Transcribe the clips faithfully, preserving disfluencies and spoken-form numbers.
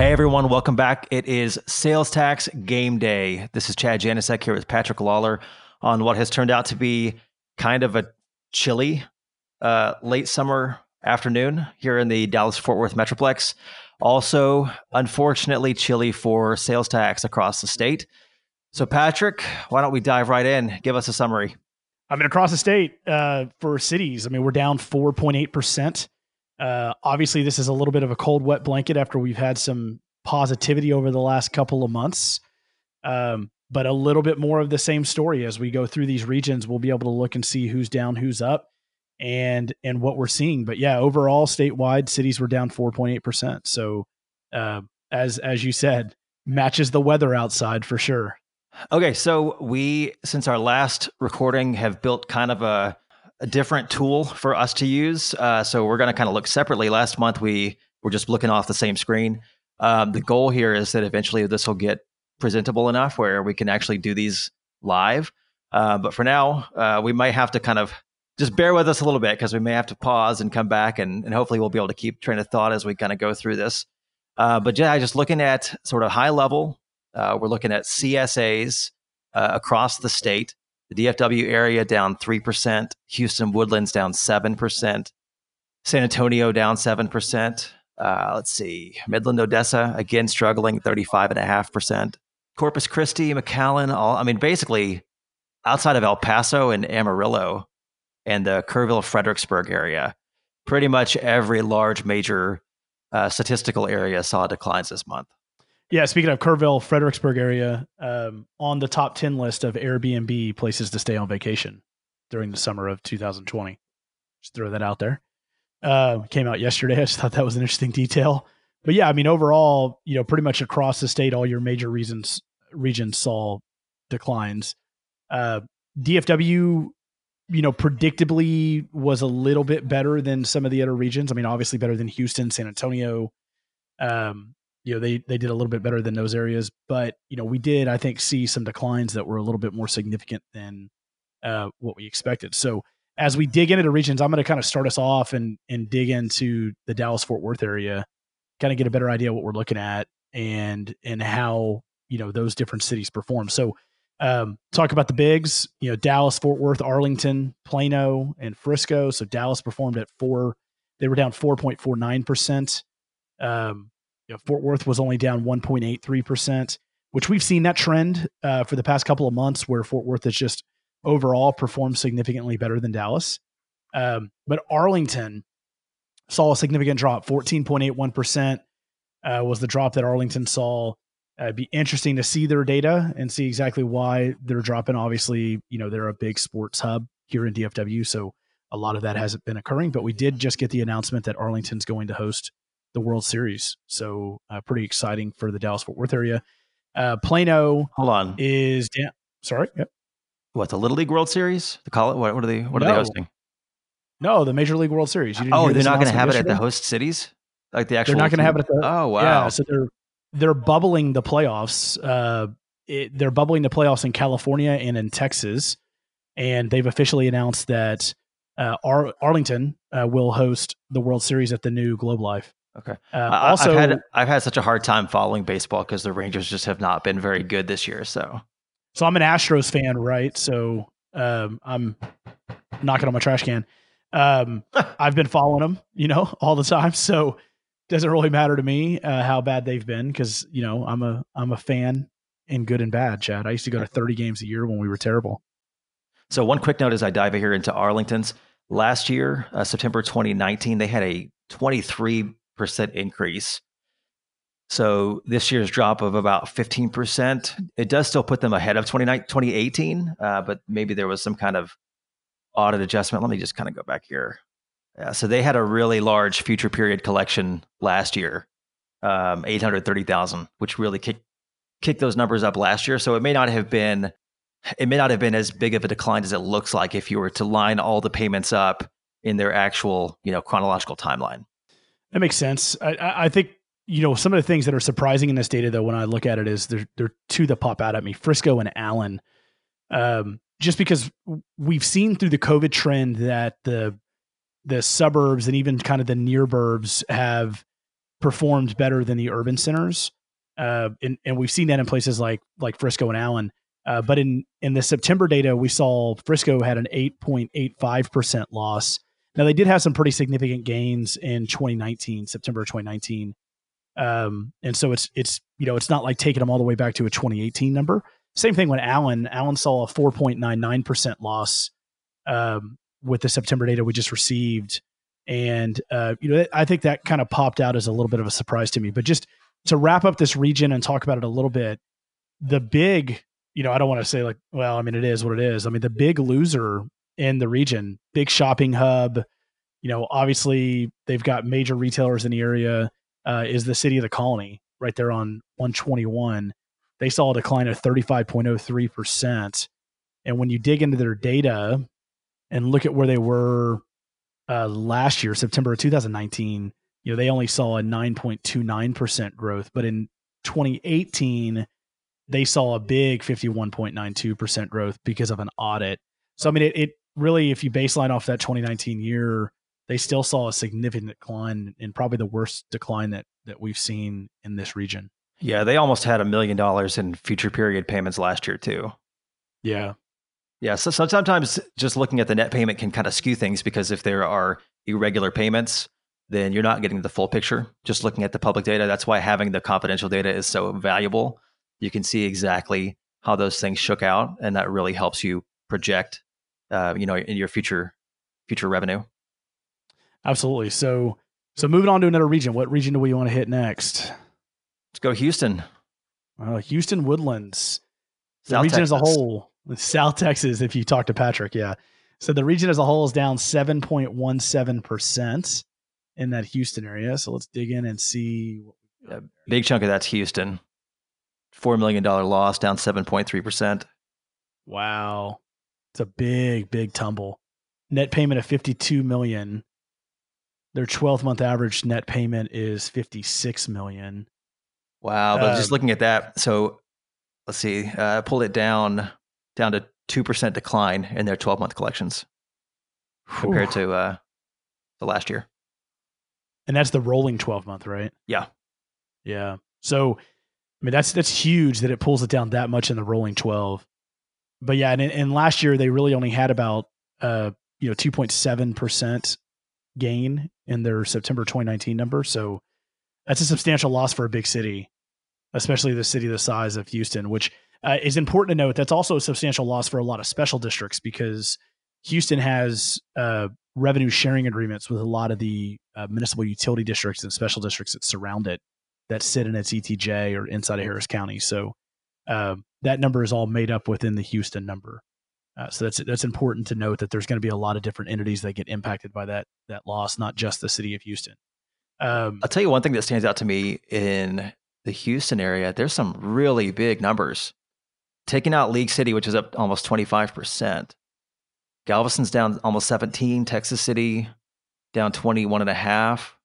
Hey everyone, welcome back. It is Sales Tax Game Day. This is Chad Janicek here with Patrick Lawler on what has turned out to be kind of a chilly uh, late summer afternoon here in the Dallas-Fort Worth Metroplex. Also, unfortunately, chilly for sales tax across the state. So Patrick, why don't we dive right in? Give us a summary. I mean, across the state uh, for cities, I mean, we're down four point eight percent. Uh, obviously, this is a little bit of a cold, wet blanket after we've had some positivity over the last couple of months. Um, but a little bit more of the same story as we go through these regions. We'll be able to look and see who's down, who's up, and and what we're seeing. But yeah, overall, statewide, cities were down four point eight percent. So uh, as as you said, matches the weather outside for sure. Okay, so we, since our last recording, have built kind of a, a different tool for us to use. Uh, so we're going to kind of look separately. Last month, we were just looking off the same screen. Um, the goal here is that eventually this will get presentable enough where we can actually do these live. Uh, but for now, uh, we might have to kind of just bear with us a little bit because we may have to pause and come back, and, and hopefully we'll be able to keep train of thought as we kind of go through this. Uh, but yeah, just looking at sort of high level, Uh, we're looking at C S As uh, across the state. The D F W area down three percent. Houston Woodlands down seven percent. San Antonio down seven percent. Uh, let's see. Midland Odessa, again, struggling, thirty-five point five percent. Corpus Christi, McAllen, all, I mean, basically outside of El Paso and Amarillo and the Kerrville-Fredericksburg area, pretty much every large major uh, statistical area saw declines this month. Yeah, speaking of Kerrville-Fredericksburg area, um, on the top ten list of Airbnb places to stay on vacation during the summer of two thousand twenty. Just throw that out there. Uh, came out yesterday. I just thought that was an interesting detail. But yeah, I mean, overall, you know, pretty much across the state, all your major reasons, regions saw declines. Uh, D F W, you know, predictably was a little bit better than some of the other regions. I mean, obviously better than Houston, San Antonio, um, you know, they, they did a little bit better than those areas, but, you know, we did, I think, see some declines that were a little bit more significant than uh, what we expected. So as we dig into the regions, I'm going to kind of start us off and, and dig into the Dallas-Fort Worth area, kind of get a better idea of what we're looking at and, and how, you know, those different cities perform. So um, talk about the bigs, you know, Dallas-Fort Worth, Arlington, Plano, and Frisco. So Dallas performed at four, they were down four point four nine percent. Um, You know, Fort Worth was only down one point eight three percent, which we've seen that trend uh, for the past couple of months where Fort Worth has just overall performed significantly better than Dallas. Um, but Arlington saw a significant drop. fourteen point eight one percent uh, was the drop that Arlington saw. Uh, it'd be interesting to see their data and see exactly why they're dropping. Obviously, you know, they're a big sports hub here in D F W, so a lot of that hasn't been occurring. But we did just get the announcement that Arlington's going to host the World Series. So uh, pretty exciting for the Dallas-Fort Worth area. Uh, Plano Hold on. is down. Sorry. Yep. What, the Little League World Series? The college, what, what are they What no. are they hosting? No, the Major League World Series. You didn't oh, they're not going to have yesterday? it at the host cities? Like the actual They're not going to have it at the Oh, wow. Yeah, so they're they're bubbling the playoffs. Uh, it, they're bubbling the playoffs in California and in Texas. And they've officially announced that uh, Ar- Arlington uh, will host the World Series at the new Globe Life. Okay. Uh, also, I've had, I've had such a hard time following baseball because the Rangers just have not been very good this year. So, so I'm an Astros fan, right? So um, I'm knocking on my trash can. Um, I've been following them, you know, all the time. So it doesn't really matter to me uh, how bad they've been because, you know, I'm a I'm a fan in good and bad, Chad. I used to go to thirty games a year when we were terrible. So one quick note as I dive here into Arlington's. Last year, uh, September twenty nineteen, they had a twenty-three percent increase. So this year's drop of about fifteen percent, it does still put them ahead of twenty eighteen, uh, but maybe there was some kind of audit adjustment. Let me just kind of go back here. Yeah, so they had a really large future period collection last year, um, eight hundred thirty thousand, which really kicked kicked those numbers up last year. So it may not have been, it may not have been as big of a decline as it looks like if you were to line all the payments up in their actual, you know, chronological timeline. That makes sense. I, I think, you know, some of the things that are surprising in this data, though, when I look at it is there are two that pop out at me, Frisco and Allen, um, just because we've seen through the COVID trend that the the suburbs and even kind of the near burbs have performed better than the urban centers. Uh, and, and we've seen that in places like like Frisco and Allen. Uh, but in, in the September data, we saw Frisco had an eight point eight five percent loss. Now, they did have some pretty significant gains in twenty nineteen, September twenty nineteen. Um, and so it's, it's you know, it's not like taking them all the way back to a twenty eighteen number. Same thing with Allen. Allen saw a four point nine nine percent loss um, with the September data we just received. And, uh, you know, I think that kind of popped out as a little bit of a surprise to me. But just to wrap up this region and talk about it a little bit, the big, you know, I don't want to say like, well, I mean, it is what it is. I mean, the big loser in the region, big shopping hub, you know, obviously they've got major retailers in the area, uh, is the city of the colony right there on one twenty-one. They saw a decline of thirty-five point oh three percent. And when you dig into their data and look at where they were uh, last year, September of two thousand nineteen, you know, they only saw a nine point two nine percent growth, but in twenty eighteen, they saw a big fifty-one point nine two percent growth because of an audit. So, I mean, it, it really, if you baseline off that twenty nineteen year, they still saw a significant decline and probably the worst decline that that we've seen in this region. Yeah, they almost had a million dollars in future period payments last year, too. Yeah. Yeah, so, so sometimes just looking at the net payment can kind of skew things, because if there are irregular payments, then you're not getting the full picture. Just looking at the public data, that's why having the confidential data is so valuable. You can see exactly how those things shook out, and that really helps you project, uh, you know, in your future future revenue. Absolutely. So, so moving on to another region. What region do we want to hit next? Let's go Houston. Well, Houston Woodlands. The South region Texas. As a whole, South Texas. If you talk to Patrick, yeah. So the region as a whole is down seven point one seven percent in that Houston area. So let's dig in and see. A big chunk of that's Houston. four million dollars loss, down seven point three percent. Wow. It's a big, big tumble. Net payment of fifty-two million dollars. Their twelve-month average net payment is fifty-six million dollars. Wow. But um, just looking at that, so let's see. I uh, pulled it down down to two percent decline in their twelve-month collections compared whew. to uh, the last year. And that's the rolling twelve-month, right? Yeah. Yeah. So... I mean, that's that's huge that it pulls it down that much in the rolling twelve. But yeah, and, and last year they really only had about uh you know two point seven percent gain in their September twenty nineteen number. So that's a substantial loss for a big city, especially the city the size of Houston, which uh, is important to note. That's also a substantial loss for a lot of special districts, because Houston has uh, revenue sharing agreements with a lot of the uh, municipal utility districts and special districts that surround it, that sit in its E T J or inside of Harris County. So uh, that number is all made up within the Houston number. Uh, so that's that's important to note, that there's going to be a lot of different entities that get impacted by that that loss, not just the city of Houston. Um, I'll tell you one thing that stands out to me in the Houston area. There's some really big numbers. Taking out League City, which is up almost twenty-five percent. Galveston's down almost seventeen. Texas City down twenty-one and a half.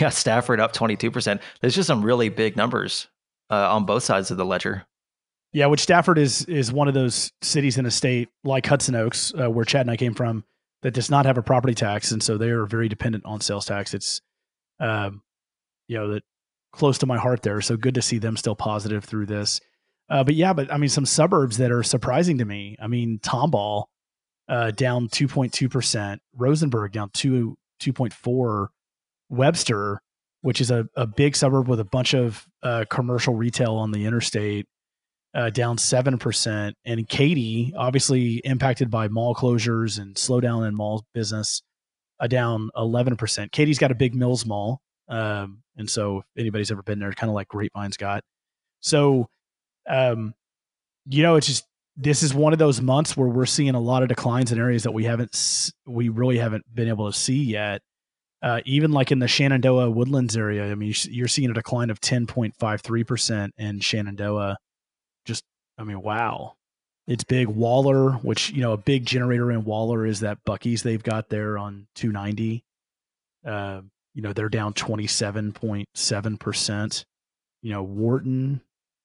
Yeah, Stafford up twenty-two percent. There's just some really big numbers uh, on both sides of the ledger. Yeah, which Stafford is is one of those cities in a state like Hudson Oaks, uh, where Chad and I came from, that does not have a property tax, and so they are very dependent on sales tax. It's, um, you know, that close to my heart there. So good to see them still positive through this. Uh, but yeah, but I mean, some suburbs that are surprising to me. I mean, Tomball uh, down two point two percent, Rosenberg down two two point four. Webster, which is a, a big suburb with a bunch of uh, commercial retail on the interstate, uh, down seven percent. And Katy, obviously impacted by mall closures and slowdown in mall business, uh, down eleven percent. Katy's got a big Mills Mall. Um, and so if anybody's ever been there, kind of like Grapevine's got. So, um, you know, it's just, this is one of those months where we're seeing a lot of declines in areas that we haven't, we really haven't been able to see yet. Uh, even like in the Shenandoah Woodlands area, I mean, you're seeing a decline of ten point five three percent in Shenandoah. Just, I mean, wow. It's big. Waller, which, you know, a big generator in Waller is that Buc-ee's they've got there on two ninety. Uh, you know, they're down twenty-seven point seven percent. You know, Wharton,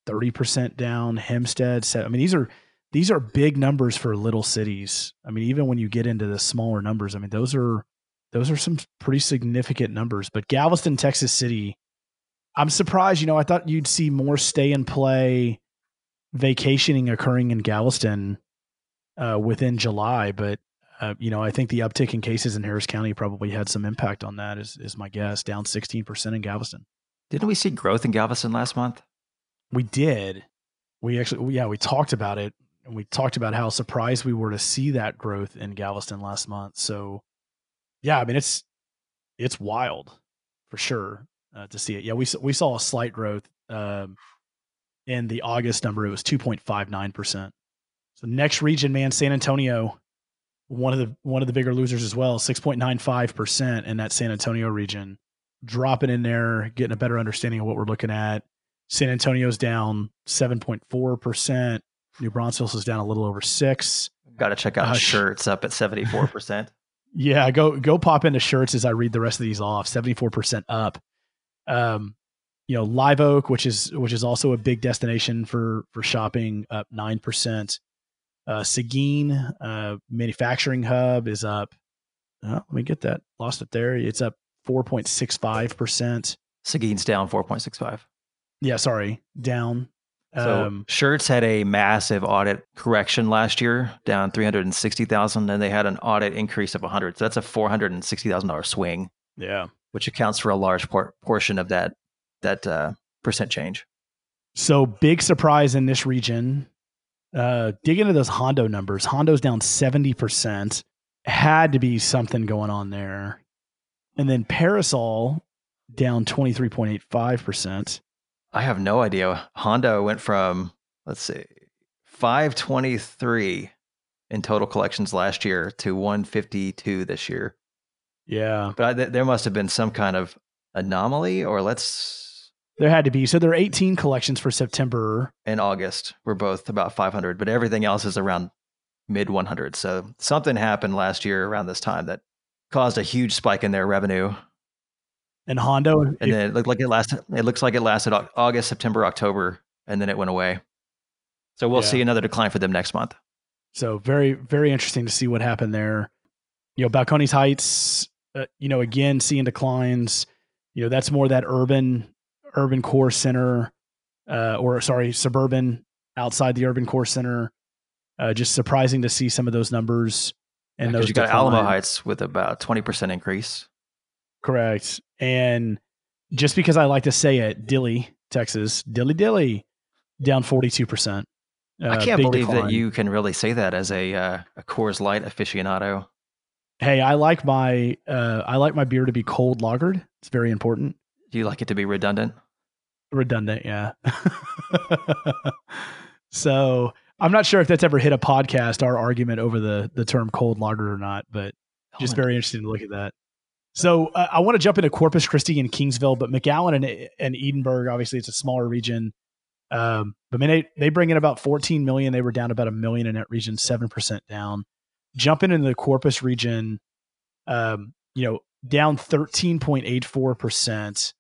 thirty percent down. Hempstead, I mean, these are these are big numbers for little cities. I mean, even when you get into the smaller numbers, I mean, those are those are some pretty significant numbers. But Galveston, Texas City, I'm surprised. You know, I thought you'd see more stay and play vacationing occurring in Galveston uh, within July. But, uh, you know, I think the uptick in cases in Harris County probably had some impact on that, is, is my guess. Down sixteen percent in Galveston. Didn't we see growth in Galveston last month? We did. We actually, yeah, we talked about it. And we talked about how surprised we were to see that growth in Galveston last month. So, yeah, I mean, it's it's wild for sure uh, to see it. Yeah, we we saw a slight growth um, in the August number. It was two point five nine percent. So next region, man, San Antonio, one of the one of the bigger losers as well, six point nine five percent in that San Antonio region. Dropping in there, getting a better understanding of what we're looking at. San Antonio's down seven point four percent. New Braunfels is down a little over six. Got to check out uh, Schertz up at seventy-four percent. Yeah, go go pop into Schertz as I read the rest of these off. seventy-four percent up. Um, you know, Live Oak, which is which is also a big destination for for shopping, up nine percent. Uh, Seguin uh, Manufacturing Hub is up. Oh, let me get that. Lost it there. It's up four point six five percent. Seguin's down four point six five. Yeah, sorry, down. So um, Schertz had a massive audit correction last year, down three hundred sixty thousand dollars, and they had an audit increase of one hundred thousand dollars. So that's a four hundred sixty thousand dollars swing. Yeah, which accounts for a large por- portion of that that uh, percent change. So big surprise in this region. Uh, dig into those Hondo numbers. Hondo's down seventy percent. Had to be something going on there. And then Parasol down twenty-three point eight five percent. I have no idea. Hondo went from, let's see, five twenty-three in total collections last year to one fifty-two this year. Yeah. But I, th- there must have been some kind of anomaly, or let's... There had to be. So there are eighteen collections for September. And August were both about five hundred, but everything else is around mid one hundred. So something happened last year around this time that caused a huge spike in their revenue. And Hondo, and if, then it looked like it lasted. It looks like it lasted August, September, October, and then it went away. So we'll yeah. see another decline for them next month. So very, very interesting to see what happened there. You know, Balcones Heights. Uh, you know, again seeing declines. You know, that's more that urban, urban core center, uh, or sorry, suburban outside the urban core center. Uh, just surprising to see some of those numbers. And yeah, those you got declines. Alamo Heights with about twenty percent increase. Correct. And just because I like to say it, Dilley, Texas, Dilly Dilly, down forty-two percent. Uh, I can't believe decline. That you can really say that as a uh, a Coors Light aficionado. Hey, I like my uh, I like my beer to be cold lagered. It's very important. Do you like it to be redundant? Redundant, yeah. So I'm not sure if that's ever hit a podcast, our argument over the the term cold lagered or not, but just oh very God. Interesting to look at that. So uh, I want to jump into Corpus Christi and Kingsville, but McAllen and, and Edinburgh, obviously it's a smaller region. Um, but man, they, they bring in about fourteen million. They were down about a million in that region, seven percent down. Jumping into the Corpus region, um, you know, down thirteen point eight four percent.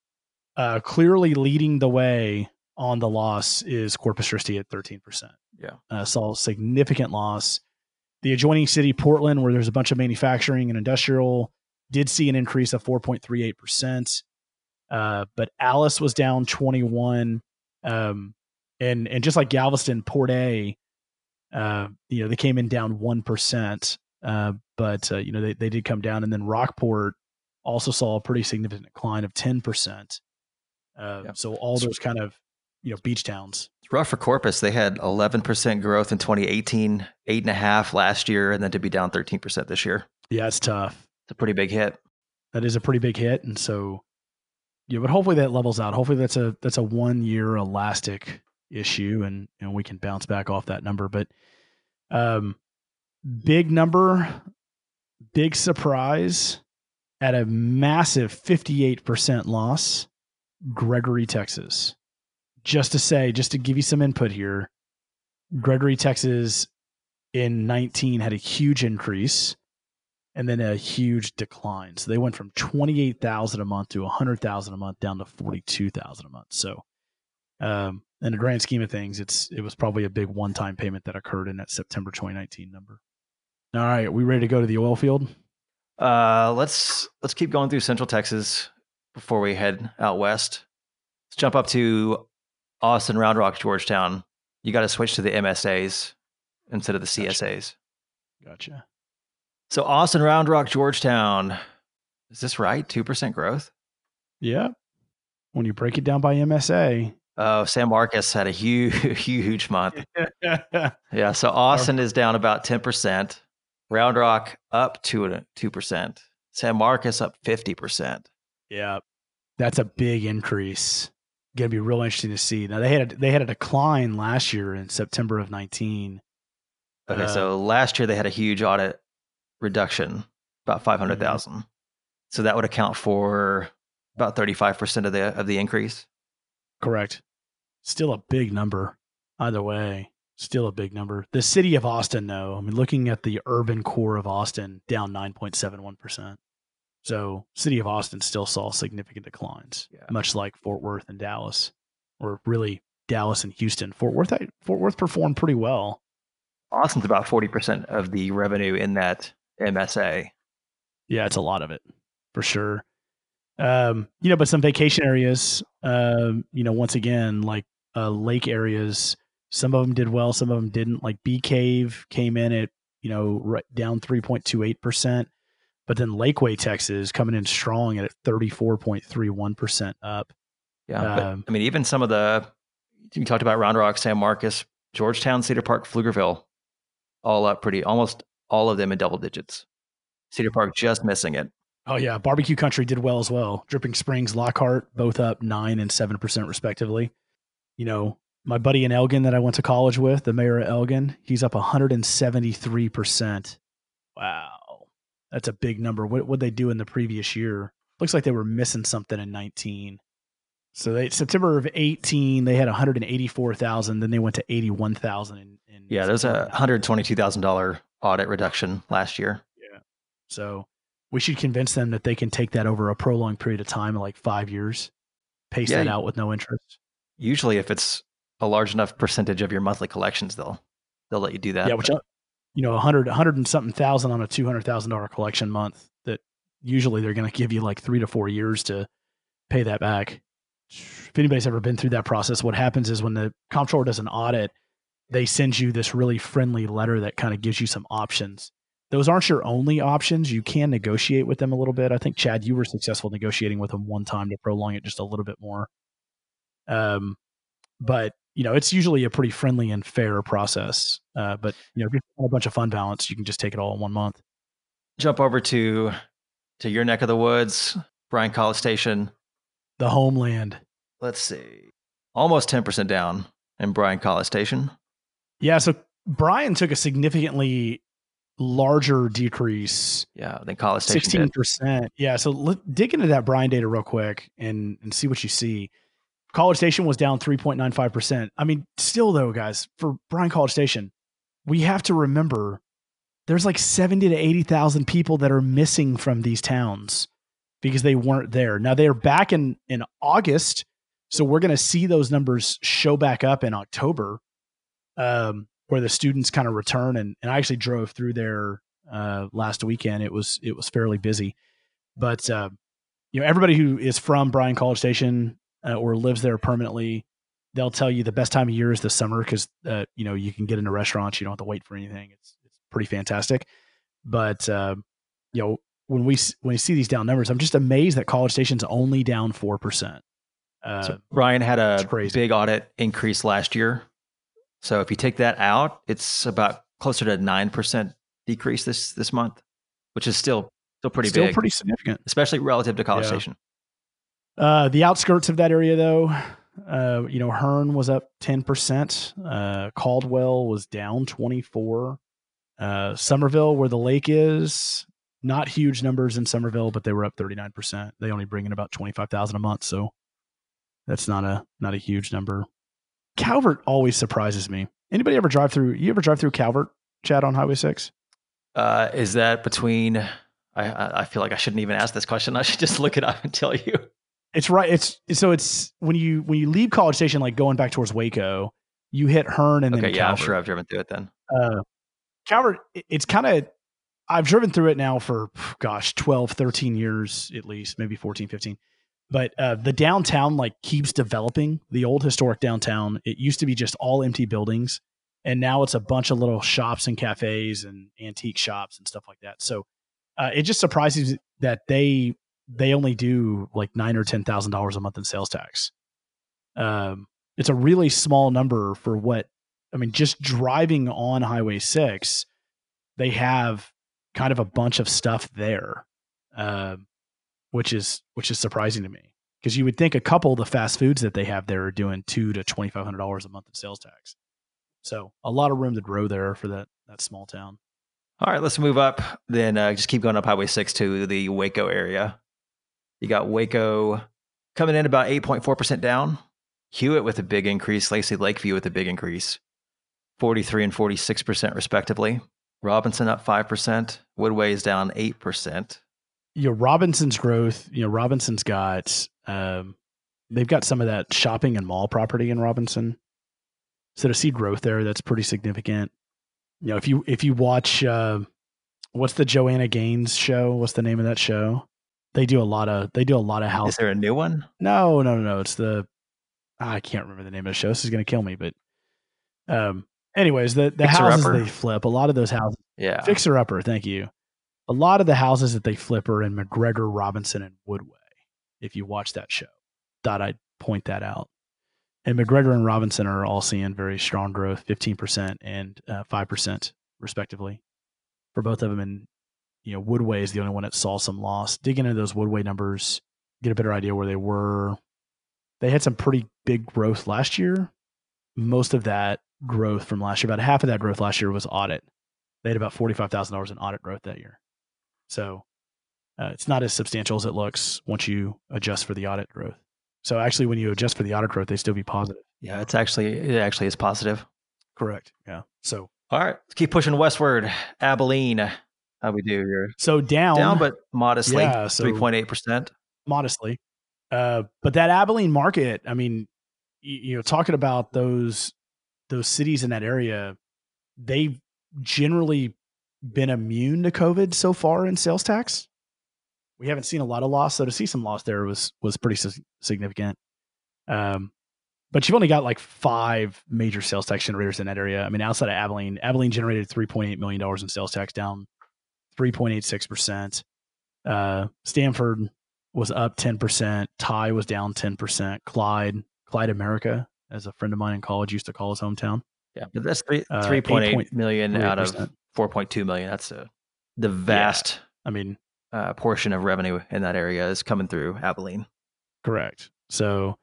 Uh, clearly leading the way on the loss is Corpus Christi at thirteen percent. Yeah. Uh, saw a significant loss. The adjoining city, Portland, where there's a bunch of manufacturing and industrial, did see an increase of four point three eight percent, uh, but Alice was down twenty-one, um, and and just like Galveston, Port A, uh, you know, they came in down one percent, uh, but uh, you know they they did come down, and then Rockport also saw a pretty significant decline of ten percent. Uh, yeah. So all those kind of you know beach towns. It's rough for Corpus. They had eleven percent growth in twenty eighteen, eight and a half last year, and then to be down thirteen percent this year. Yeah, it's tough. A pretty big hit. That is a pretty big hit, and so yeah. But hopefully that levels out. Hopefully that's a that's a one year elastic issue, and and we can bounce back off that number. But um, big number, big surprise at a massive fifty-eight percent loss. Gregory, Texas. Just to say, just to give you some input here, Gregory, Texas, in nineteen had a huge increase. And then a huge decline. So they went from twenty-eight thousand a month to one hundred thousand a month, down to forty-two thousand a month. So, um, in the grand scheme of things, it's it was probably a big one-time payment that occurred in that September twenty nineteen number. All right, we ready to go to the oil field? Uh, let's let's keep going through Central Texas before we head out west. Let's jump up to Austin, Round Rock, Georgetown. You got to switch to the M S As instead of the C S As. Gotcha. Gotcha. So Austin, Round Rock, Georgetown. Is this right? two percent growth? Yeah. When you break it down by M S A. Oh, San Marcos had a huge, huge month. Yeah. So Austin is down about ten percent. Round Rock up two, two percent. San Marcos up fifty percent. Yeah. That's a big increase. Going to be real interesting to see. Now, they had a, they had a decline last year in September of nineteen. Okay. Uh, so last year they had a huge audit reduction, about five hundred thousand. Mm-hmm. So that would account for about thirty-five percent of the of the increase. Correct. Still a big number. Either way, still a big number. The city of Austin, though, I mean, looking at the urban core of Austin, down nine point seven one percent. So city of Austin still saw significant declines, yeah. Much like Fort Worth and Dallas, or really Dallas and Houston. Fort Worth, Fort Worth performed pretty well. Austin's about forty percent of the revenue in that M S A. Yeah, it's a lot of it. For sure. Um, you know, but some vacation areas, um, you know, once again, like uh, lake areas, some of them did well, some of them didn't. Like Bee Cave came in at, you know, right down three point two eight percent. But then Lakeway, Texas, coming in strong at thirty-four point three one percent up. Yeah. Um, but, I mean, even some of the, you talked about Round Rock, San Marcos, Georgetown, Cedar Park, Pflugerville, all up pretty, almost all of them in double digits. Cedar Park just missing it. Oh, yeah. Barbecue Country did well as well. Dripping Springs, Lockhart, both up nine and seven percent respectively. You know, my buddy in Elgin that I went to college with, the mayor of Elgin, he's up one hundred seventy-three percent. Wow. That's a big number. What would they do in the previous year? Looks like they were missing something in nineteen. So they, September of eighteen, they had one hundred eighty-four thousand. Then they went to eighty-one thousand. In, in yeah, there's a one hundred twenty-two thousand dollars audit reduction last year. Yeah. So we should convince them that they can take that over a prolonged period of time, like five years, pace yeah, that out with no interest. Usually, if it's a large enough percentage of your monthly collections, they'll they'll let you do that. Yeah, which you know, a hundred, a hundred and something thousand on a two hundred thousand dollar collection month. That usually they're going to give you like three to four years to pay that back. If anybody's ever been through that process, what happens is when the comptroller does an audit, they send you this really friendly letter that kind of gives you some options. Those aren't your only options. You can negotiate with them a little bit. I think, Chad, you were successful negotiating with them one time to prolong it just a little bit more. Um, but, you know, it's usually a pretty friendly and fair process. Uh, but, you know, if you have a bunch of fund balance, you can just take it all in one month. Jump over to to your neck of the woods, Bryan College Station. The homeland. Let's see. Almost ten percent down in Bryan College Station. Yeah, so Bryan took a significantly larger decrease. Yeah, than College Station sixteen percent. Did. Yeah, so let, dig into that Bryan data real quick and, and see what you see. College Station was down three point nine five percent. I mean, still though, guys, for Bryan College Station, we have to remember there's like seventy to eighty thousand people that are missing from these towns because they weren't there. Now they're back in, in August, so we're going to see those numbers show back up in October. Um, where the students kind of return. And, and I actually drove through there uh, last weekend. It was, it was fairly busy, but uh, you know, everybody who is from Bryan College Station uh, or lives there permanently, they'll tell you the best time of year is the summer. Cause uh, you know, you can get into restaurants, you don't have to wait for anything. It's, it's pretty fantastic. But uh, you know, when we, when you see these down numbers, I'm just amazed that College Station's only down four percent. Uh, so Bryan had a big audit increase last year. So if you take that out, it's about closer to nine percent decrease this this month, which is still still pretty still big. Still pretty significant. Especially relative to College yeah. Station. Uh, the outskirts of that area, though, uh, you know, Hearne was up ten percent. Uh, Caldwell was down twenty-four. Uh, Somerville, where the lake is, not huge numbers in Somerville, but they were up thirty-nine percent. They only bring in about twenty-five thousand a month, so that's not a not a huge number. Calvert always surprises me. Anybody ever drive through? You ever drive through Calvert, Chad, on Highway six? Uh, is that between? I I feel like I shouldn't even ask this question. I should just look it up and tell you. It's right. It's so it's when you when you leave College Station, like going back towards Waco, you hit Hearne and okay, then yeah, Calvert. I'm sure I've driven through it then. Uh, Calvert, it's kind of. I've driven through it now for, gosh, twelve, thirteen years at least, maybe fourteen, fifteen. But uh, the downtown like keeps developing. The old historic downtown, it used to be just all empty buildings. And now it's a bunch of little shops and cafes and antique shops and stuff like that. So uh, it just surprises me that they they only do like nine or ten thousand dollars a month in sales tax. Um, it's a really small number for what I mean. Just driving on Highway six, they have kind of a bunch of stuff there, uh, which is which is surprising to me because you would think a couple of the fast foods that they have there are doing two to twenty five hundred dollars a month in sales tax. So a lot of room to grow there for that that small town. All right, let's move up. Then uh, just keep going up Highway six to the Waco area. You got Waco coming in about eight point four percent down. Hewitt with a big increase. Lacey Lakeview with a big increase. forty-three and forty-six percent respectively. Robinson up five percent. Woodway is down eight percent. Yeah, Robinson's growth, you know, Robinson's got, um, they've got some of that shopping and mall property in Robinson. So to see growth there, that's pretty significant. You know, if you if you watch, uh, what's the Joanna Gaines show? What's the name of that show? They do a lot of they do a lot of house. Is there a new one? No, no, no, no. It's the I can't remember the name of the show. This is gonna kill me. But, um, anyways, the the houses they flip, a lot of those houses. Yeah, Fixer Upper. Thank you. A lot of the houses that they flip are in McGregor, Robinson, and Woodway. If you watch that show, thought I'd point that out. And McGregor and Robinson are all seeing very strong growth, fifteen percent and uh, five percent respectively for both of them. And, you know, Woodway is the only one that saw some loss. Dig into those Woodway numbers, get a better idea where they were. They had some pretty big growth last year. Most of that growth from last year, about half of that growth last year was audit. They had about forty-five thousand dollars in audit growth that year. So uh, it's not as substantial as it looks once you adjust for the audit growth. So actually, when you adjust for the audit growth, they still be positive. Yeah, it's actually it actually is positive. Correct. Yeah. So all right, let's keep pushing westward. Abilene, how we do here? So down, down, but modestly, yeah, so three point eight percent, modestly. Uh, but that Abilene market, I mean, you, you know, talking about those those cities in that area, they've generally been immune to COVID so far in sales tax. We haven't seen a lot of loss, so to see some loss there was was pretty su- significant. Um, but you've only got like five major sales tax generators in that area. I mean, outside of Abilene, Abilene generated three point eight million dollars in sales tax, down three point eight six percent. Uh, Stanford was up ten percent. Ty was down ten percent. Clyde, Clyde America, as a friend of mine in college used to call his hometown. Yeah, but that's three, uh, three point eight million out of four point two million. That's a, the vast. Yeah. I mean. Uh, portion of revenue in that area is coming through Abilene. Correct. So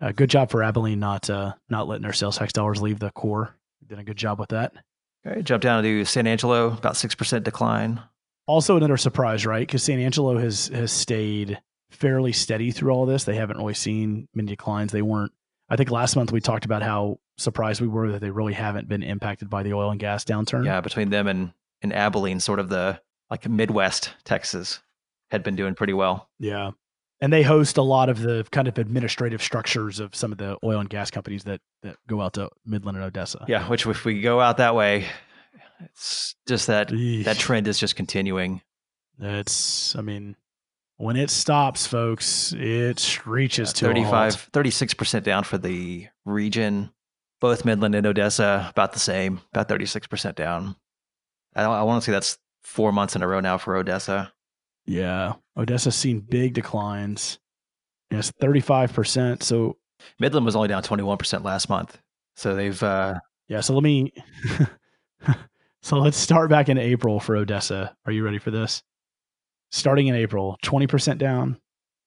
uh, good job for Abilene not uh, not letting their sales tax dollars leave the core. Did a good job with that. Okay, jump down to San Angelo, about six percent decline. Also another surprise, right? Because San Angelo has has stayed fairly steady through all this. They haven't really seen many declines. They weren't. I think last month we talked about how surprised we were that they really haven't been impacted by the oil and gas downturn. Yeah, between them and, and Abilene, sort of the like Midwest Texas had been doing pretty well. Yeah. And they host a lot of the kind of administrative structures of some of the oil and gas companies that, that go out to Midland and Odessa. Yeah. Which if we go out that way, it's just that, Eesh. that trend is just continuing. It's, I mean, when it stops, folks, it screeches yeah, to thirty-five, thirty-six percent down for the region, both Midland and Odessa, about the same, about thirty-six percent down. I, I want to say that's four months in a row now for Odessa. Yeah. Odessa's seen big declines. Yes, thirty-five percent. So Midland was only down twenty-one percent last month. So they've, uh, yeah. So let me, so let's start back in April for Odessa. Are you ready for this? Starting in April, twenty percent down,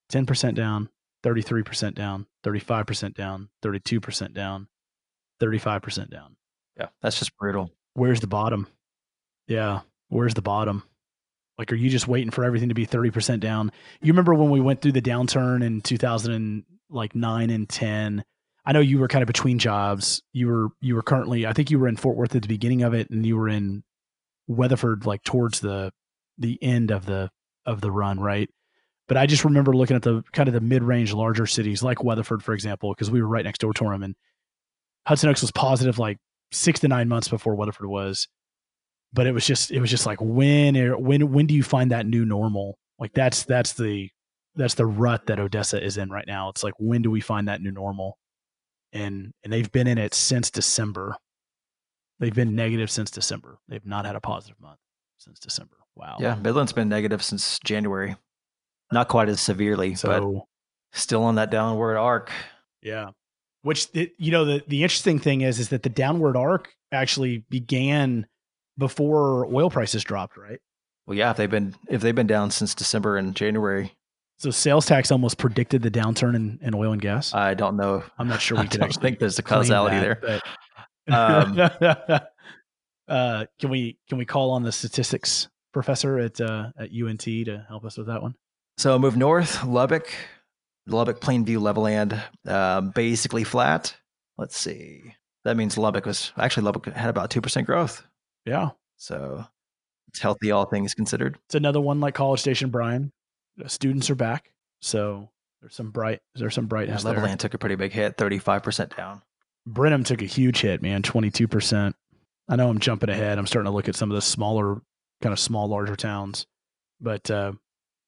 ten percent down, thirty-three percent down, thirty-five percent down, thirty-two percent down, thirty-five percent down. Yeah. That's just brutal. Where's the bottom? Yeah. Where's the bottom? Like, are you just waiting for everything to be thirty percent down? You remember when we went through the downturn in two thousand nine and ten? I know you were kind of between jobs. You were you were currently, I think you were in Fort Worth at the beginning of it, and you were in Weatherford like towards the the end of the of the run, right? But I just remember looking at the kind of the mid-range larger cities like Weatherford, for example, because we were right next door to them, and Hudson Oaks was positive like six to nine months before Weatherford was. But it was just, it was just like, when, when, when do you find that new normal? Like that's, that's the, that's the rut that Odessa is in right now. It's like, when do we find that new normal? And, and they've been in it since December. They've been negative since December. They've not had a positive month since December. Wow. Yeah. Midland's been negative since January. Not quite as severely, so, but still on that downward arc. Yeah. Which, it, you know, the, the interesting thing is, is that the downward arc actually began before oil prices dropped, right? Well, yeah, if they've been, if they've been down since December and January. So sales tax almost predicted the downturn in, in oil and gas. I don't know. I'm not sure we could actually think there's a causality that, there. But, um, uh, can we, can we call on the statistics professor at, uh, at U N T to help us with that one? So move north, Lubbock, Lubbock, Plainview, Levelland, uh, basically flat. Let's see. That means Lubbock was actually Lubbock had about two percent growth. Yeah. So it's healthy, all things considered. It's another one like College Station, Bryan. Students are back. So there's some bright, there's some brightness yeah, there. Levelland took a pretty big hit, thirty-five percent down. Brenham took a huge hit, man, twenty-two percent. I know I'm jumping ahead. I'm starting to look at some of the smaller, kind of small, larger towns, but, uh,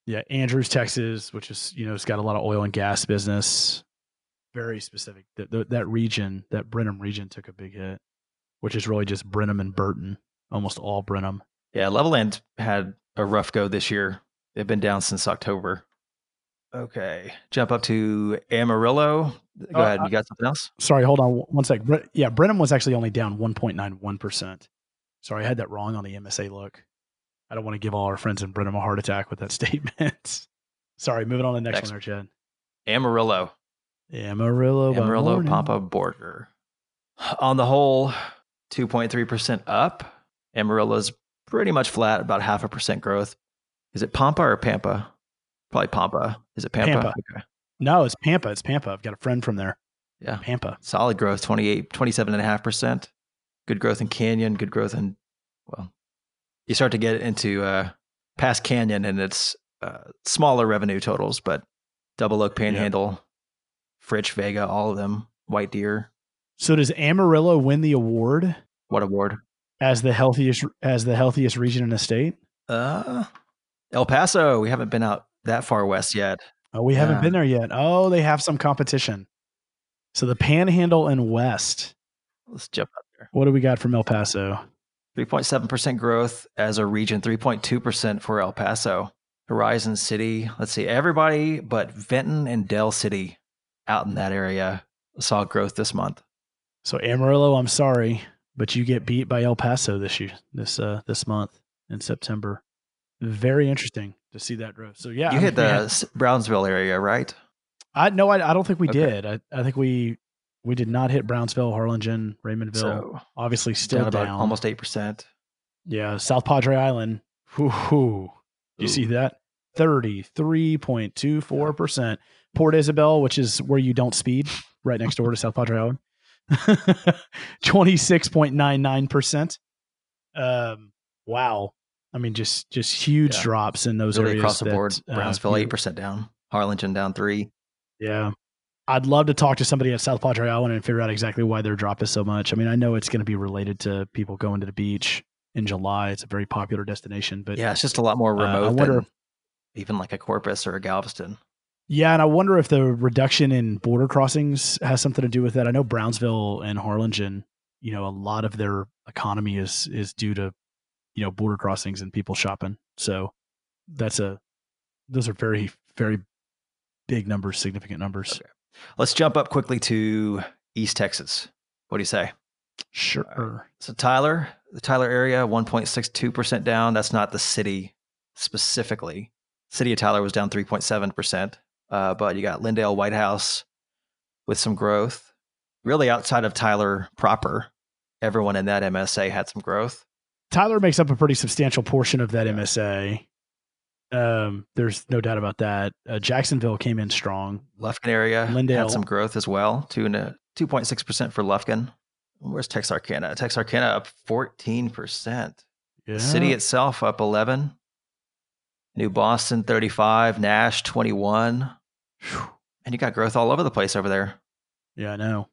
yeah, Andrews, Texas, which is, you know, it's got a lot of oil and gas business. Very specific. That that region, that Brenham region took a big hit, which is really just Brenham and Burton, almost all Brenham. Yeah, Levelland had a rough go this year. They've been down since October. Okay, jump up to Amarillo. Go uh, ahead. You got something else? Sorry, hold on one sec. Yeah, Brenham was actually only down one point nine one percent. Sorry, I had that wrong on the M S A look. I don't want to give all our friends in Brenham a heart attack with that statement. Sorry, moving on to the next, next one there, Chad. Amarillo. Amarillo. Amarillo, Pampa Borger. On the whole, two point three percent up. Amarillo's pretty much flat, about half a percent growth. Is it Pampa or Pampa? Probably Pampa. Is it Pampa? Pampa. Okay. No, it's Pampa. It's Pampa. I've got a friend from there. Yeah. Pampa. Solid growth, twenty-eight, twenty-seven point five percent. Good growth in Canyon. Good growth in, well, you start to get into uh, past Canyon and it's uh, smaller revenue totals, but Double Oak, Panhandle, yep. Fritch, Vega, all of them, White Deer. So does Amarillo win the award? What award? As the healthiest, as the healthiest region in the state? Uh, El Paso. We haven't been out that far west yet. Oh, we yeah. haven't been there yet. Oh, they have some competition. So the Panhandle and West. Let's jump up there. What do we got from El Paso? three point seven percent growth as a region, three point two percent for El Paso. Horizon City, let's see, everybody but Vinton and Del City out in that area saw growth this month. So Amarillo, I'm sorry, but you get beat by El Paso this year, this uh, this month in September. Very interesting to see that growth. So yeah, you I hit mean, the had, Brownsville area, right? I no, I, I don't think we okay. did. I, I think we. We did not hit Brownsville, Harlingen, Raymondville. So, obviously, still down, down. About almost eight percent. Yeah, South Padre Island. Whoo! You see that? Thirty-three point two four percent. Port Isabel, which is where you don't speed, right next door to South Padre Island. Twenty-six point nine nine percent. Um. Wow. I mean, just just huge yeah. drops in those really areas across the that, board. Brownsville eight uh, percent down. Harlingen down three. Yeah. I'd love to talk to somebody at South Padre Island and figure out exactly why their drop is so much. I mean, I know it's going to be related to people going to the beach in July. It's a very popular destination, but yeah, it's just a lot more remote uh, I wonder, than even like a Corpus or a Galveston. Yeah. And I wonder if the reduction in border crossings has something to do with that. I know Brownsville and Harlingen, you know, a lot of their economy is, is due to, you know, border crossings and people shopping. So that's a, those are very, very big numbers, significant numbers. Okay. Let's jump up quickly to East Texas. What do you say? Sure. Uh, so Tyler, the Tyler area, one point six two percent down. That's not the city specifically. City of Tyler was down three point seven percent. Uh, but you got Lyndale White House with some growth. Really outside of Tyler proper, everyone in that M S A had some growth. Tyler makes up a pretty substantial portion of that yeah. M S A. Um, there's no doubt about that. Uh, Jacksonville came in strong. Lufkin area Lyndale. had some growth as well, two point six percent for Lufkin. Where's Texarkana? Texarkana up fourteen percent. Yeah. The city itself up eleven. New Boston, thirty-five. Nash, twenty-one. Whew. And you got growth all over the place over there. Yeah, I know.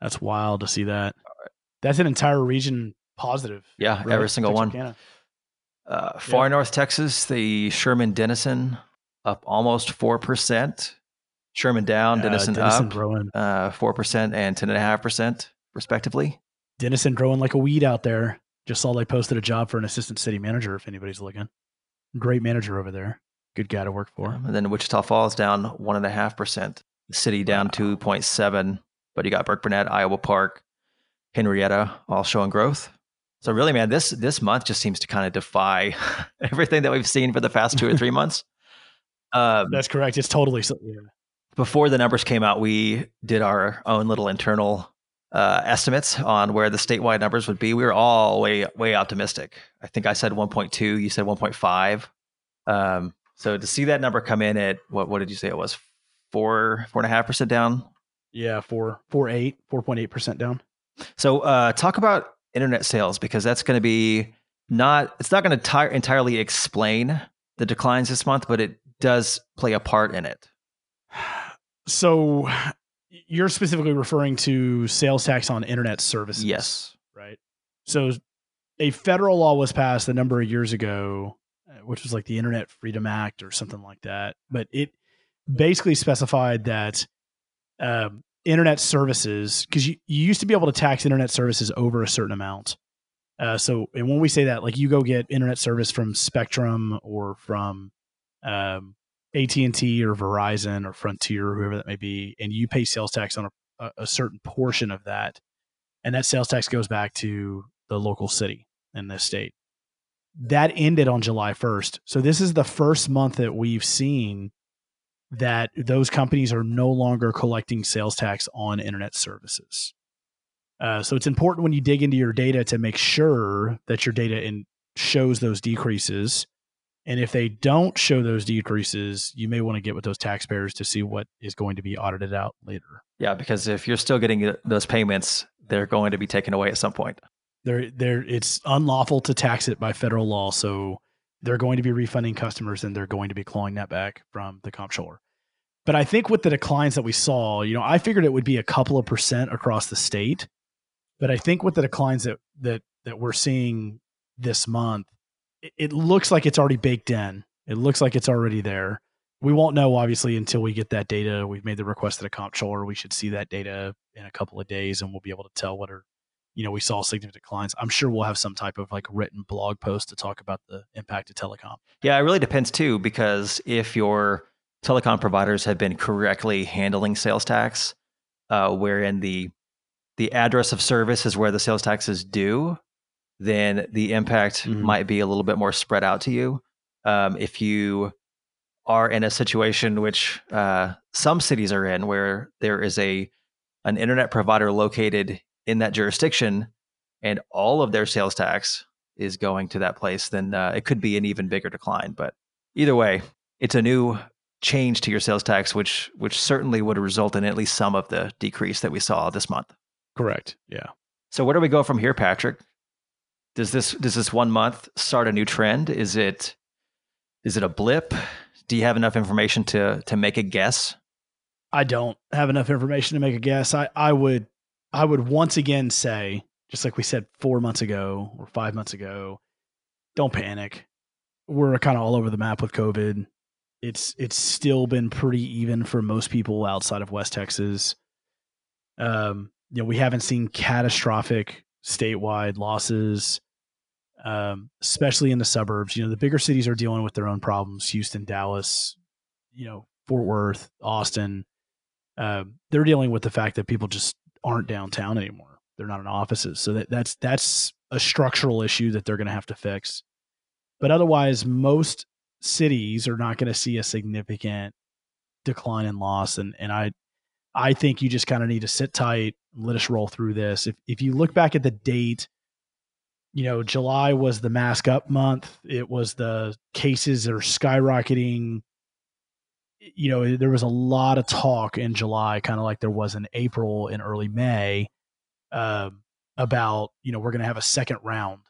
That's wild to see that. Right. That's an entire region positive. Yeah, really, every single Texarkana. one. Uh, far yeah. north Texas, the Sherman-Denison up almost four percent. Sherman down, yeah, Denison, Denison up, growing. Uh, four percent and ten point five percent respectively. Denison growing like a weed out there. Just saw they posted a job for an assistant city manager if anybody's looking. Great manager over there. Good guy to work for. Yeah, and then Wichita Falls down one point five percent. The city down wow. two point seven. But you got Burke Burnett, Iowa Park, Henrietta all showing growth. So really, man, this this month just seems to kind of defy everything that we've seen for the past two or three months. Um, That's correct. It's totally so, yeah. Before the numbers came out, we did our own little internal uh, estimates on where the statewide numbers would be. We were all way, way optimistic. I think I said one point two, you said one point five. Um, so to see that number come in at, what What did you say it was? Four, four and a half percent down? Yeah, four, four, eight, four point eight percent down. So uh, talk about internet sales, because that's going to be not, it's not going to entirely explain the declines this month, but it does play a part in it. So you're specifically referring to sales tax on internet services. Yes. Right. So a federal law was passed a number of years ago, which was like the Internet Freedom Act or something like that. But it basically specified that uh, internet services, because you, you used to be able to tax internet services over a certain amount. Uh, so and when we say that, like you go get internet service from Spectrum or from um, A T and T or Verizon or Frontier or whoever that may be, and you pay sales tax on a, a certain portion of that. And that sales tax goes back to the local city in this state. That ended on July first. So this is the first month that we've seen that those companies are no longer collecting sales tax on internet services. Uh, so it's important when you dig into your data to make sure that your data in, shows those decreases. And if they don't show those decreases, you may want to get with those taxpayers to see what is going to be audited out later. Yeah, because if you're still getting those payments, they're going to be taken away at some point. They're, they're, it's unlawful to tax it by federal law, so they're going to be refunding customers and they're going to be clawing that back from the comptroller. But I think with the declines that we saw, you know, I figured it would be a couple of percent across the state. But I think with the declines that that that we're seeing this month, it looks like it's already baked in. It looks like it's already there. We won't know, obviously, until we get that data. We've made the request to the comptroller. We should see that data in a couple of days, and we'll be able to tell whether, you know, we saw significant declines. I'm sure we'll have some type of like written blog post to talk about the impact of telecom. Yeah, it really depends too, because if your telecom providers have been correctly handling sales tax, uh, wherein the the address of service is where the sales tax is due, then the impact mm-hmm. might be a little bit more spread out to you. Um, if you are in a situation which uh, some cities are in, where there is a an internet provider located in that jurisdiction, and all of their sales tax is going to that place, then uh, it could be an even bigger decline. But either way, it's a new change to your sales tax, which which certainly would result in at least some of the decrease that we saw this month. Correct. Yeah. So where do we go from here, Patrick? Does this does this one month start a new trend? Is it is it a blip? Do you have enough information to to make a guess? I don't have enough information to make a guess. I, I would I would once again say, just like we said four months ago or five months ago, don't panic. We're kind of all over the map with COVID. It's it's still been pretty even for most people outside of West Texas. Um, you know, we haven't seen catastrophic statewide losses, um, especially in the suburbs. You know, the bigger cities are dealing with their own problems. Houston, Dallas, you know, Fort Worth, Austin. Uh, they're dealing with the fact that people just aren't downtown anymore. They're not in offices. So that, that's that's a structural issue that they're going to have to fix. But otherwise, most cities are not going to see a significant decline in loss. And and I I think you just kind of need to sit tight, let us roll through this. If if you look back at the date, you know, July was the mask up month. It was the cases are skyrocketing. You know, there was a lot of talk in July, kind of like there was in April and early May, uh, about, you know, we're going to have a second round.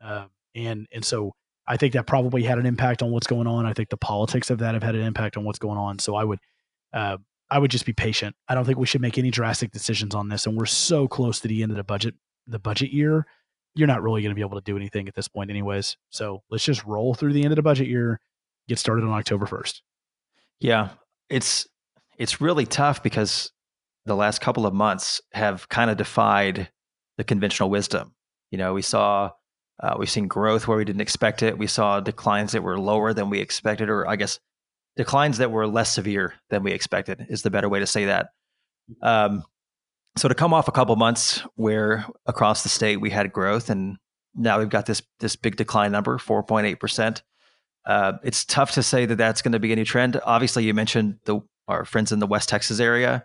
Uh, and and so I think that probably had an impact on what's going on. I think the politics of that have had an impact on what's going on. So I would... Uh, I would just be patient. I don't think we should make any drastic decisions on this. And we're so close to the end of the budget, the budget year. you're not really going to be able to do anything at this point anyways. So let's just roll through the end of the budget year, get started on October first. Yeah, it's it's really tough because the last couple of months have kind of defied the conventional wisdom. You know, we saw, uh, we've seen growth where we didn't expect it. We saw declines that were lower than we expected, or I guess declines that were less severe than we expected is the better way to say that. Um, so to come off a couple months where across the state we had growth, and now we've got this this big decline number, four point eight percent. Uh, it's tough to say that that's going to be a new trend. Obviously, you mentioned the our friends in the West Texas area.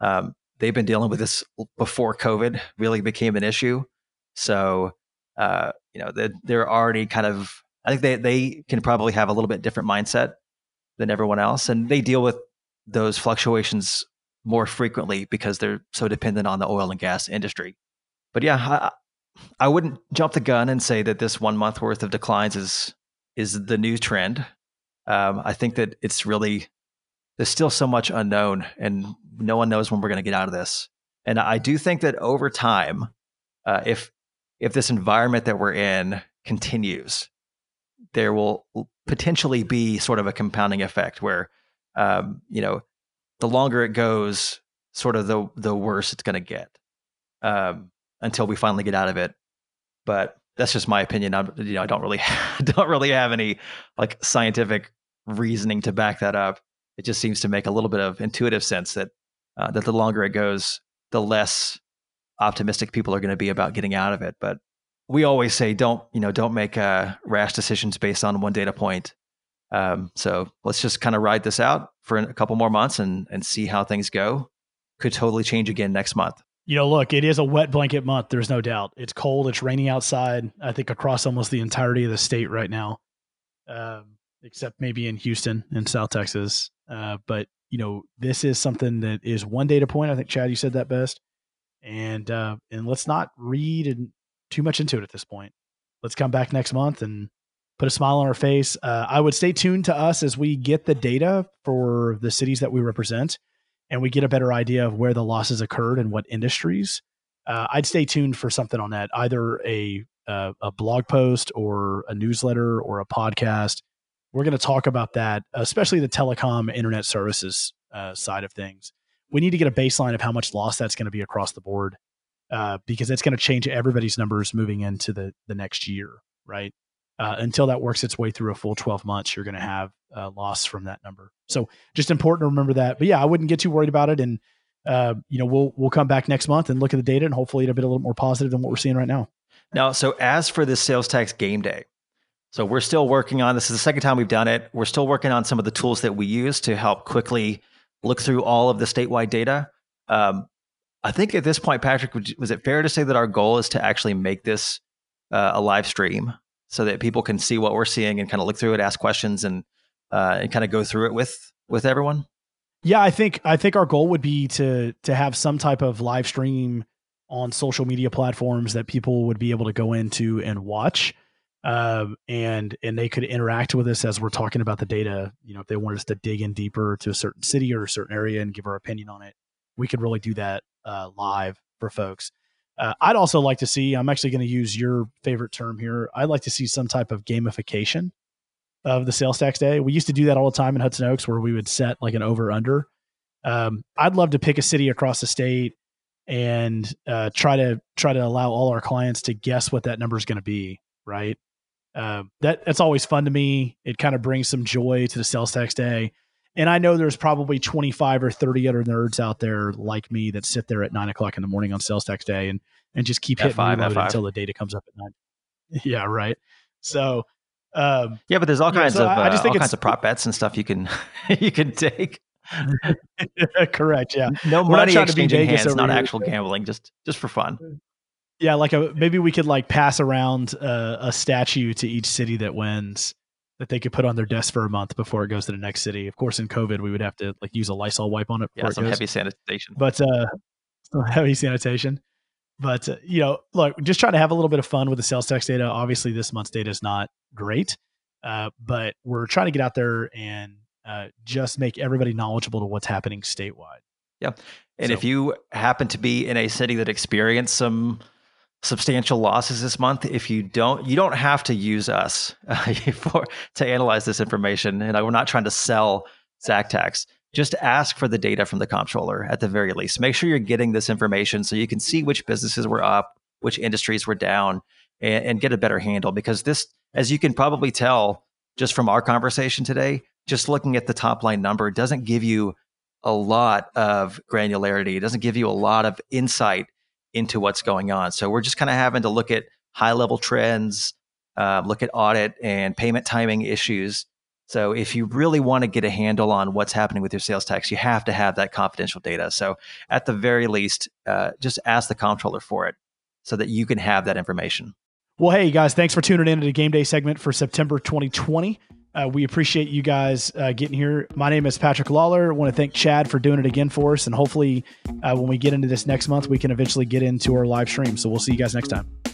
Um, they've been dealing with this before COVID really became an issue. So, uh, you know, they're, they're already kind of, I think they, they can probably have a little bit different mindset than everyone else. And they deal with those fluctuations more frequently because they're so dependent on the oil and gas industry. But yeah, I, I wouldn't jump the gun and say that this one month worth of declines is is the new trend. Um, I think that it's really, there's still so much unknown and no one knows when we're going to get out of this. And I do think that over time, uh, if if this environment that we're in continues, there will potentially be sort of a compounding effect where, um, you know, the longer it goes, sort of the the worse it's going to get um, until we finally get out of it. But that's just my opinion. I'm, you know, I don't really have, don't really have any like scientific reasoning to back that up. It just seems to make a little bit of intuitive sense that uh, that the longer it goes, the less optimistic people are going to be about getting out of it. But we always say don't you know don't make uh, rash decisions based on one data point. Um, so let's just kind of ride this out for a couple more months and, and see how things go. Could totally change again next month. You know, look, it is a wet blanket month. There's no doubt. It's cold. It's raining outside. I think across almost the entirety of the state right now, um, except maybe in Houston and South Texas. Uh, but you know, this is something that is one data point. I think Chad, you said that best. And, uh, and let's not read in, too much into it at this point. Let's come back next month and put a smile on our face. Uh, I would stay tuned to us as we get the data for the cities that we represent and we get a better idea of where the losses occurred and what industries. Uh, I'd stay tuned for something on that, either a, uh, a blog post or a newsletter or a podcast. We're going to talk about that, especially the telecom internet services uh, side of things. We need to get a baseline of how much loss that's going to be across the board uh, because it's going to change everybody's numbers moving into the, the next year, right? Uh, until that works its way through a full twelve months, you're going to have a uh, loss from that number. So just important to remember that. But yeah, I wouldn't get too worried about it. And, uh, you know, we'll, we'll come back next month and look at the data and hopefully it'll be a little more positive than what we're seeing right now. Now, so as for this sales tax game day, so we're still working on, this is the second time we've done it. We're still working on some of the tools that we use to help quickly look through all of the statewide data. Um, I think at this point, Patrick, was it fair to say that our goal is to actually make this uh, a live stream? So that people can see what we're seeing and kind of look through it, ask questions, and uh, and kind of go through it with with everyone. Yeah, I think I think our goal would be to to have some type of live stream on social media platforms that people would be able to go into and watch, um, and and they could interact with us as we're talking about the data. You know, if they wanted us to dig in deeper to a certain city or a certain area and give our opinion on it, we could really do that uh, live for folks. Uh, I'd also like to see, I'm actually going to use your favorite term here. I'd like to see some type of gamification of the sales tax day. We used to do that all the time in Hudson Oaks where we would set like an over under. Um, I'd love to pick a city across the state and uh, try to try to allow all our clients to guess what that number is going to be. Right. Uh, that that's always fun to me. It kind of brings some joy to the sales tax day. And I know there's probably twenty-five or thirty other nerds out there like me that sit there at nine o'clock in the morning on sales tax day and, and just keep hitting reload until the data comes up at nine. Yeah. Right. So, um, yeah, but there's all kinds yeah, so of, I, uh, I just think all kinds of prop bets and stuff you can, you can take. Correct. Yeah. No money exchanging hands, not actual gambling, just, just for fun. Yeah. Like a, maybe we could like pass around uh, a statue to each city that wins, that they could put on their desk for a month before it goes to the next city. Of course, in COVID, we would have to like use a Lysol wipe on it. Yeah, some it heavy sanitation. But uh, some heavy sanitation. But uh, you know, look, just trying to have a little bit of fun with the sales tax data. Obviously, this month's data is not great, uh, but we're trying to get out there and uh, just make everybody knowledgeable to what's happening statewide. Yeah, and so, if you happen to be in a city that experienced some substantial losses this month. If you don't, you don't have to use us uh, for to analyze this information. And we're not trying to sell Zactax. Just ask for the data from the comptroller at the very least. Make sure you're getting this information so you can see which businesses were up, which industries were down, and, and get a better handle. Because this, as you can probably tell just from our conversation today, just looking at the top line number doesn't give you a lot of granularity. It doesn't give you a lot of insight into what's going on. So we're just kind of having to look at high level trends, uh, look at audit and payment timing issues. So if you really want to get a handle on what's happening with your sales tax, you have to have that confidential data. So at the very least, uh, just ask the comptroller for it so that you can have that information. Well, hey guys, thanks for tuning in to the Game Day segment for September twenty twenty. Uh, we appreciate you guys uh, getting here. My name is Patrick Lawler. I want to thank Chad for doing it again for us. And hopefully uh, when we get into this next month, we can eventually get into our live stream. So we'll see you guys next time.